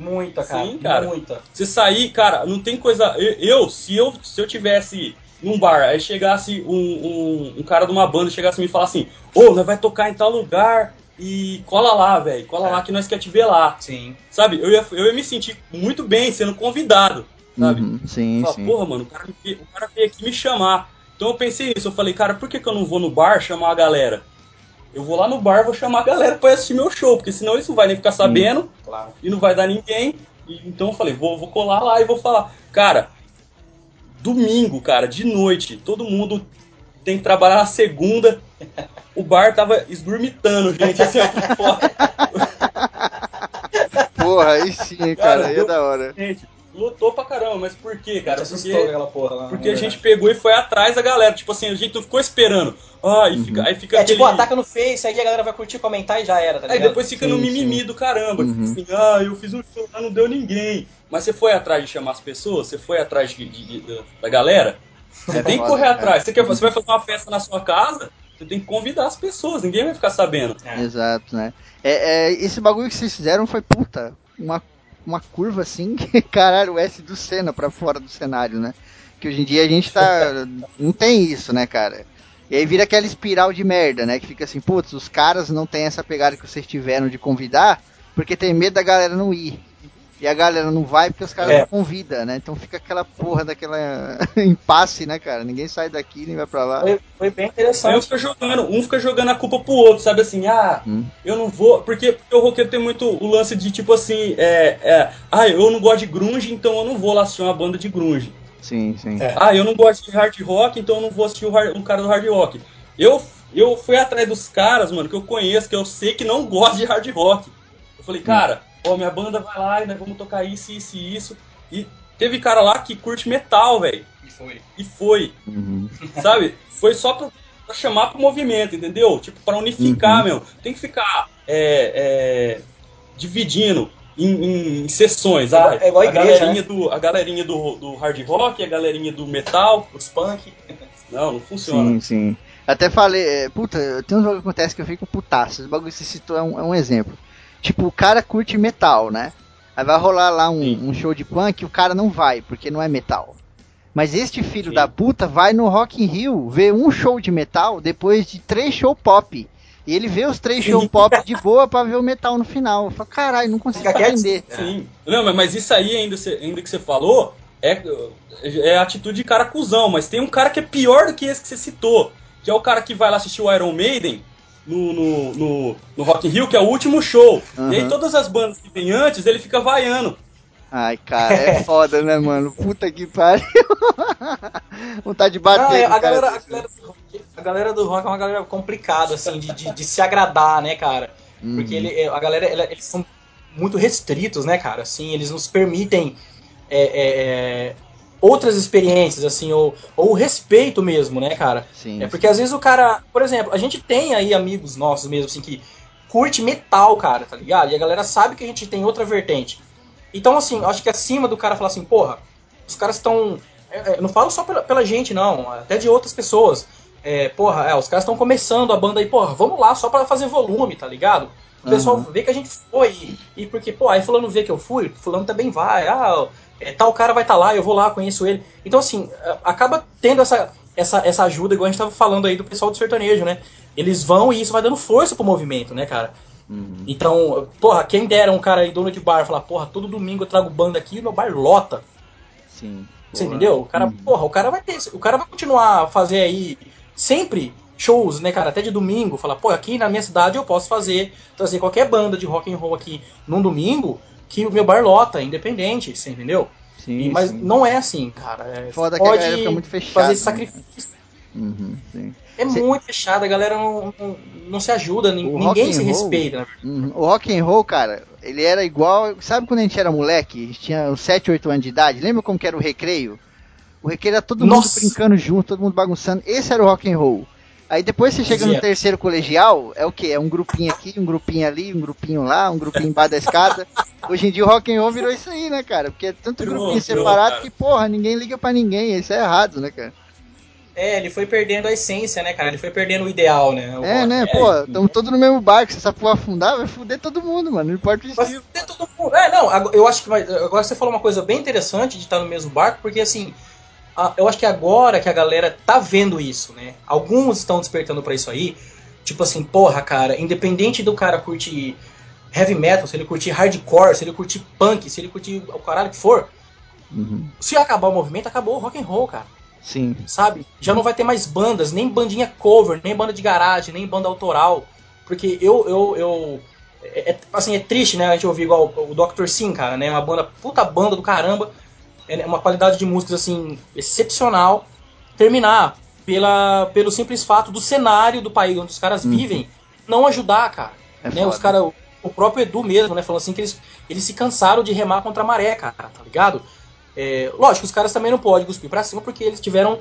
Muita, cara. Sim, cara. Muita. Se sair, cara, não tem coisa... Eu, se eu, se eu tivesse num bar, aí chegasse um, um, um cara de uma banda, chegasse e me falasse assim, ô, oh, nós vai tocar em tal lugar e cola lá, velho, cola é. lá que nós quer te ver lá. Sim. Sabe, eu ia, eu ia me sentir muito bem sendo convidado, sabe? Uhum. Sim, Fala, sim. Porra, mano, o cara, me, o cara veio aqui me chamar. Então eu pensei isso, eu falei, cara, por que que eu não vou no bar chamar a galera? Eu vou lá no bar, vou chamar a galera pra assistir meu show, porque senão isso não vai nem ficar sabendo, hum, claro. E não vai dar ninguém. E, então eu falei, vou, vou colar lá e vou falar. Cara, domingo, cara, de noite, todo mundo tem que trabalhar na segunda. O bar tava esgurmitando, gente, assim, aqui fora. Porra, aí sim, cara, cara aí é da hora. Gente, lotou pra caramba, mas por quê, cara? Porque, porra lá, porque a gente pegou e foi atrás da galera. Tipo assim, a gente não ficou esperando. Ah, e fica, uhum. aí fica é aquele... tipo, ataca no Face, aí a galera vai curtir, comentar e já era, tá ligado? Aí depois fica sim, no mimimi sim. do caramba. Uhum. Assim, ah, eu fiz um show, não deu ninguém. Mas você foi atrás de chamar as pessoas? Você foi atrás de, de, de, da galera? Você tem que correr atrás. Você, quer, você vai fazer uma festa na sua casa, você tem que convidar as pessoas. Ninguém vai ficar sabendo. É. Exato, né? É, é, esse bagulho que vocês fizeram foi, puta, uma... uma curva assim, que, caralho, o S do Senna pra fora do cenário, né? Que hoje em dia a gente tá... não tem isso, né, cara? E aí vira aquela espiral de merda, né? Que fica assim, putz, os caras não tem essa pegada que vocês tiveram de convidar, porque tem medo da galera não ir. E a galera não vai porque os caras é. não convidam, né? Então fica aquela porra daquela impasse, né, cara? Ninguém sai daqui, nem vai pra lá. Foi, foi bem interessante. Um fica, jogando, um fica jogando a culpa pro outro, sabe assim? Ah, hum. eu não vou... Porque, porque o roqueiro tem muito o lance de, tipo assim, é, é, ah, eu não gosto de grunge, então eu não vou lá assistir uma banda de grunge. Sim, sim. É. Ah, eu não gosto de hard rock, então eu não vou assistir o, hard, o cara do hard rock. Eu, eu fui atrás dos caras, mano, que eu conheço, que eu sei que não gosta de hard rock. Eu falei, cara... Ó, oh, minha banda vai lá e nós vamos tocar isso, isso e isso. E teve cara lá que curte metal, velho. E foi. E foi. Uhum. Sabe? Foi só pra, pra chamar pro movimento, entendeu? Tipo, pra unificar, uhum. meu. Tem que ficar é, é, dividindo em, em, em sessões. Ah, é igual a, a igreja, galerinha, né? do, a galerinha do, do hard rock, a galerinha do metal, os punk. Não, não funciona. Sim, sim. Até falei... É, puta, tem um jogo que acontece que eu fico putaço. Esse bagulho que você citou é um, é um exemplo. Tipo, o cara curte metal, né? Aí vai rolar lá um, um show de punk e o cara não vai, porque não é metal. Mas este filho Sim. da puta vai no Rock in Rio ver um show de metal depois de três show pop. E ele vê os três show pop de boa pra ver o metal no final. Eu falo, caralho, não consigo entender. Sim. Não, mas isso aí ainda, ainda que você falou é, é atitude de cara cuzão. Mas tem um cara que é pior do que esse que você citou. Que é o cara que vai lá assistir o Iron Maiden... No, no, no, no Rock in Rio, que é o último show. Uhum. E aí todas as bandas que vem antes, ele fica vaiando. Ai, cara, é foda, né, mano? Puta que pariu. Vontade de bater. Ah, a, galera, a, galera do, a galera do rock é uma galera complicada, assim, de, de, de se agradar, né, cara? Uhum. Porque ele, a galera, eles são muito restritos, né, cara? Assim, eles nos permitem é, é, outras experiências, assim, ou, ou o respeito mesmo, né, cara? Sim. É porque às vezes o cara, por exemplo, a gente tem aí amigos nossos mesmo, assim, que curte metal, cara, tá ligado? E a galera sabe que a gente tem outra vertente. Então, assim, acho que acima do cara falar assim, porra, os caras estão... Eu não falo só pela, pela gente, não, até de outras pessoas. É, porra, é, os caras estão começando a banda aí, porra, vamos lá, só pra fazer volume, tá ligado? O uhum. pessoal vê que a gente foi, e porque, pô, aí fulano vê que eu fui, fulano também vai, ah... É, tal cara vai estar tá lá, eu vou lá, conheço ele. Então, assim, acaba tendo essa, essa, essa ajuda, igual a gente tava falando aí do pessoal do sertanejo, né? Eles vão e isso vai dando força pro movimento, né, cara? Uhum. Então, porra, quem dera um cara aí, dono de bar, falar, porra, todo domingo eu trago banda aqui e meu bar lota. Sim. Você porra. entendeu? O cara, uhum. porra, o cara vai ter, o cara vai continuar a fazer aí sempre shows, né, cara? Até de domingo, falar, pô, aqui na minha cidade eu posso fazer, trazer qualquer banda de rock and roll aqui num domingo, que o meu bar lota, independente, você entendeu? Sim, e, mas sim. não é assim, cara. É, foda que a galera fica muito fechada. Fazer sacrifício. Né? Uhum, sim. É Cê... muito fechada, a galera não, não, não se ajuda, o ninguém se roll, respeita. Na verdade. Uhum. O rock and roll, cara, ele era igual... Sabe quando a gente era moleque? A gente tinha uns sete, oito anos de idade. Lembra como que era o recreio? O recreio era todo Nossa. mundo brincando junto, todo mundo bagunçando. Esse era o rock and roll. Aí depois você chega no terceiro colegial, é o quê? É um grupinho aqui, um grupinho ali, um grupinho lá, um grupinho embaixo da escada. Hoje em dia o rock and roll virou isso aí, né, cara? Porque é tanto virou, grupinho virou, separado cara. que, porra, ninguém liga pra ninguém. Isso é errado, né, cara? É, ele foi perdendo a essência, né, cara? Ele foi perdendo o ideal, né? O é, rock, né? É, pô, estamos é. todos no mesmo barco. Se essa porra afundar, vai fuder todo mundo, mano. Não importa o estilo. Vai fuder todo mundo. É, não, eu acho que... Agora você falou uma coisa bem interessante de estar no mesmo barco, porque, assim... Eu acho que agora que a galera tá vendo isso, né? Alguns estão despertando pra isso aí. Tipo assim, porra, cara, independente do cara curtir heavy metal, se ele curtir hardcore, se ele curtir punk, se ele curtir o caralho que for, uhum. se acabar o movimento, acabou o rock and roll, cara. Sim. Sabe? Já não vai ter mais bandas, nem bandinha cover, nem banda de garagem, nem banda autoral. Porque eu... eu, eu é, assim, é triste, né? A gente ouvir igual o doutor Sin, cara, né? Uma banda, puta banda do caramba. É uma qualidade de músicas, assim, excepcional, terminar pela, pelo simples fato do cenário do país onde os caras uhum. vivem, não ajudar, cara. É né? Os cara, o próprio Edu mesmo, né, falou assim que eles, eles se cansaram de remar contra a maré, cara, tá ligado? É, lógico, os caras também não podem cuspir pra cima, porque eles tiveram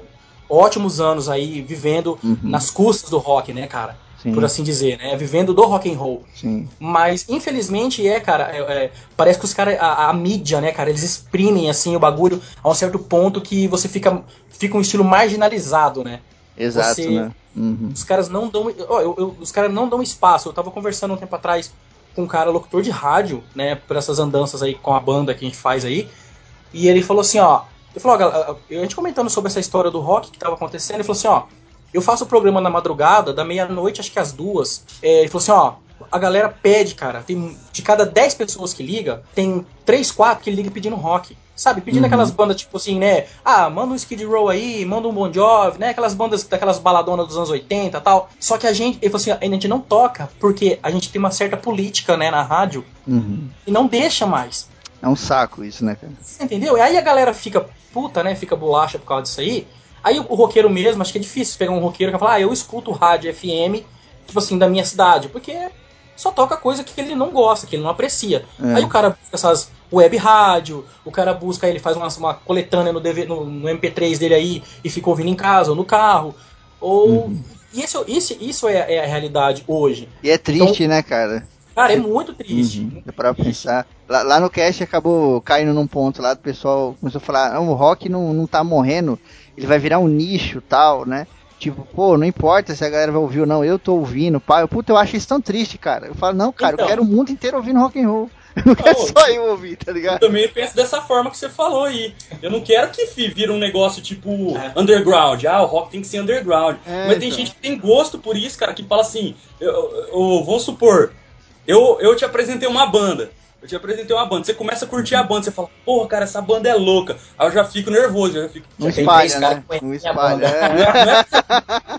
ótimos anos aí vivendo uhum. nas custas do rock, né, cara? Sim. Por assim dizer, né? Vivendo do rock and roll. Sim. Mas, infelizmente, é, cara, é, é, parece que os caras, a, a mídia, né, cara, eles exprimem, assim, o bagulho a um certo ponto que você fica, fica um estilo marginalizado, né? Exato, você, né? Uhum. Os caras não dão, ó, eu, eu, os caras não dão espaço. Eu tava conversando um tempo atrás com um cara, locutor de rádio, né, por essas andanças aí com a banda que a gente faz aí, e ele falou assim, ó, ele falou, ó, a gente comentando sobre essa história do rock que tava acontecendo, ele falou assim, ó, eu faço o programa na madrugada, da meia-noite, acho que às duas. É, ele falou assim, ó, a galera pede, cara. Tem, de cada dez pessoas que liga, tem três, quatro que liga pedindo rock. Sabe, pedindo uhum. aquelas bandas tipo assim, né? Ah, manda um Skid Row aí, manda um Bon Jovi, né? Aquelas bandas daquelas baladonas dos anos oitenta e tal. Só que a gente, ele falou assim, a gente não toca porque a gente tem uma certa política, né, na rádio uhum. e não deixa mais. É um saco isso, né, cara? Você entendeu? E aí a galera fica puta, né? Fica bolacha por causa disso aí. Aí o roqueiro mesmo, acho que é difícil pegar um roqueiro que fala, ah, eu escuto rádio F M, tipo assim, da minha cidade, porque só toca coisa que ele não gosta, que ele não aprecia. É. Aí o cara busca essas web rádio, o cara busca, ele faz uma, uma coletânea no, D V, no, no M P três dele aí e fica ouvindo em casa ou no carro. Ou... Uhum. Isso, isso, isso é, é a realidade hoje. E é triste, então, né, cara? Cara, é muito triste. Uhum. É pra pensar. Lá, lá no cast acabou caindo num ponto lá do pessoal começou a falar, não, o rock não, não tá morrendo, ele vai virar um nicho e tal, né? Tipo, pô, não importa se a galera vai ouvir ou não, eu tô ouvindo, pá. Eu, puta, eu acho isso tão triste, cara. Eu falo, não, cara, então, eu quero o mundo inteiro ouvindo rock and roll. Eu não quero só eu ouvir, tá ligado? Eu também penso dessa forma que você falou aí. Eu não quero que vira um negócio tipo é. underground. Ah, o rock tem que ser underground. É, mas tem então. gente que tem gosto por isso, cara, que fala assim, eu, eu, vamos supor... Eu, eu te apresentei uma banda, eu te apresentei uma banda, você começa a curtir a banda, você fala, porra, cara, essa banda é louca. Aí eu já fico nervoso, eu já fico... Não espalha, né? Não espalha. Não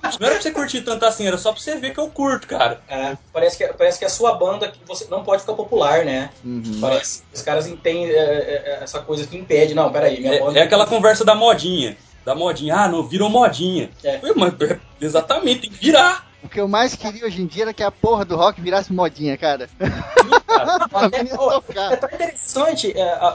era pra você curtir tanto assim, era só pra você ver que eu curto, cara. É, parece que, parece que a sua banda, que você não pode ficar popular, né? Uhum. Parece que os caras entendem é, é, essa coisa que impede, não, peraí, minha é, banda... É aquela conversa da modinha, da modinha, ah, não, virou modinha. É. Ué, mas, exatamente, tem que virar. O que eu mais queria hoje em dia era que a porra do rock virasse modinha, cara. Até, ó, é tão interessante.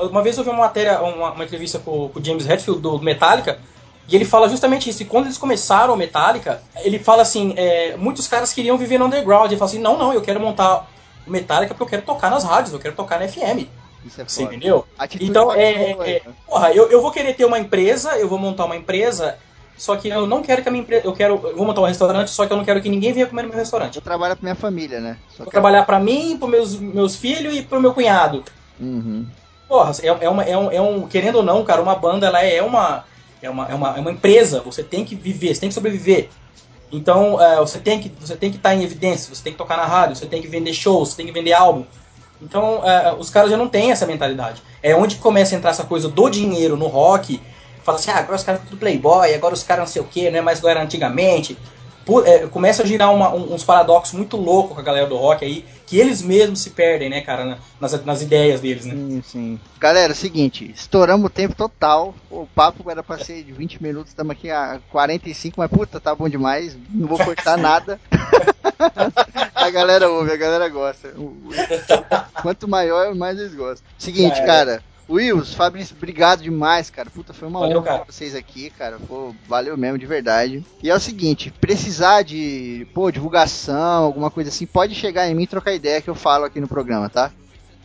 Uma vez eu vi uma matéria, uma, uma entrevista com o James Hetfield do Metallica, e ele fala justamente isso. E quando eles começaram o Metallica, ele fala assim, é, muitos caras queriam viver no underground. Ele fala assim, não, não, eu quero montar o Metallica porque eu quero tocar nas rádios, eu quero tocar na F M. Isso é foda. Você entendeu? Atitude então, é, é, porra, eu, eu vou querer ter uma empresa, eu vou montar uma empresa... Só que eu não quero que a minha empresa... Eu quero... Eu vou montar um restaurante, só que eu não quero que ninguém venha comer no meu restaurante. Eu trabalho pra minha família, né? Só vou que... trabalhar pra mim, pros meus, meus filhos e pro meu cunhado. Uhum. Porra, é, é, uma, é, um, é um... Querendo ou não, cara, uma banda, ela é uma... É uma, é uma, é uma empresa. Você tem que viver, você tem que sobreviver. Então, é, você tem que você tem que estar em evidência, você tem que tocar na rádio, você tem que vender shows, você tem que vender álbum. Então, é, os caras já não têm essa mentalidade. É onde começa a entrar essa coisa do dinheiro no rock... Fala assim, ah, agora os caras são tudo playboy, agora os caras não sei o que, não é mais igual era antigamente. Por, é, começa a girar uma, um, uns paradoxos muito loucos com a galera do rock aí, que eles mesmos se perdem, né, cara, na, nas, nas ideias deles, né? Sim, sim. Galera, é o seguinte, estouramos o tempo total, o papo era pra ser de vinte minutos, estamos aqui a quarenta e cinco, mas puta, tá bom demais, não vou cortar nada. A galera ouve, a galera gosta. Quanto maior, mais eles gostam. Seguinte, é. cara... Wills, Fabrício, obrigado demais, cara. Puta, foi uma honra pra vocês aqui, cara. Pô, valeu mesmo, de verdade. E é o seguinte, precisar de, pô, divulgação, alguma coisa assim, pode chegar em mim e trocar ideia que eu falo aqui no programa, tá?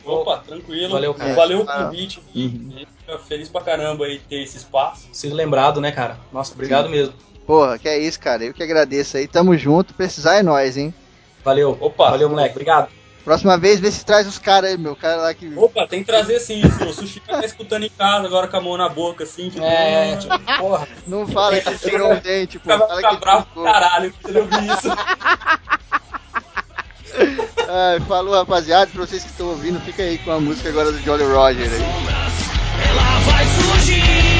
Opa, tranquilo. Valeu, cara. Valeu o convite. Uhum. Feliz pra caramba aí ter esse espaço. Sendo lembrado, né, cara? Nossa, obrigado Sim. mesmo. Porra, que é isso, cara. Eu que agradeço aí. Tamo junto. Precisar é nóis, hein? Valeu. Opa. Valeu, moleque. Obrigado. Próxima vez, vê se traz os caras aí, meu cara lá que... Opa, tem que trazer sim, isso. O Sushi tá escutando em casa agora com a mão na boca, assim. Tipo, é, tipo, porra. Não fala que tirou o dente, pô. Vai ficar bravo pro caralho, que você não viu isso. Ai, falou, rapaziada. Pra vocês que estão ouvindo, fica aí com a música agora do Jolly Roger aí. Ela vai surgir.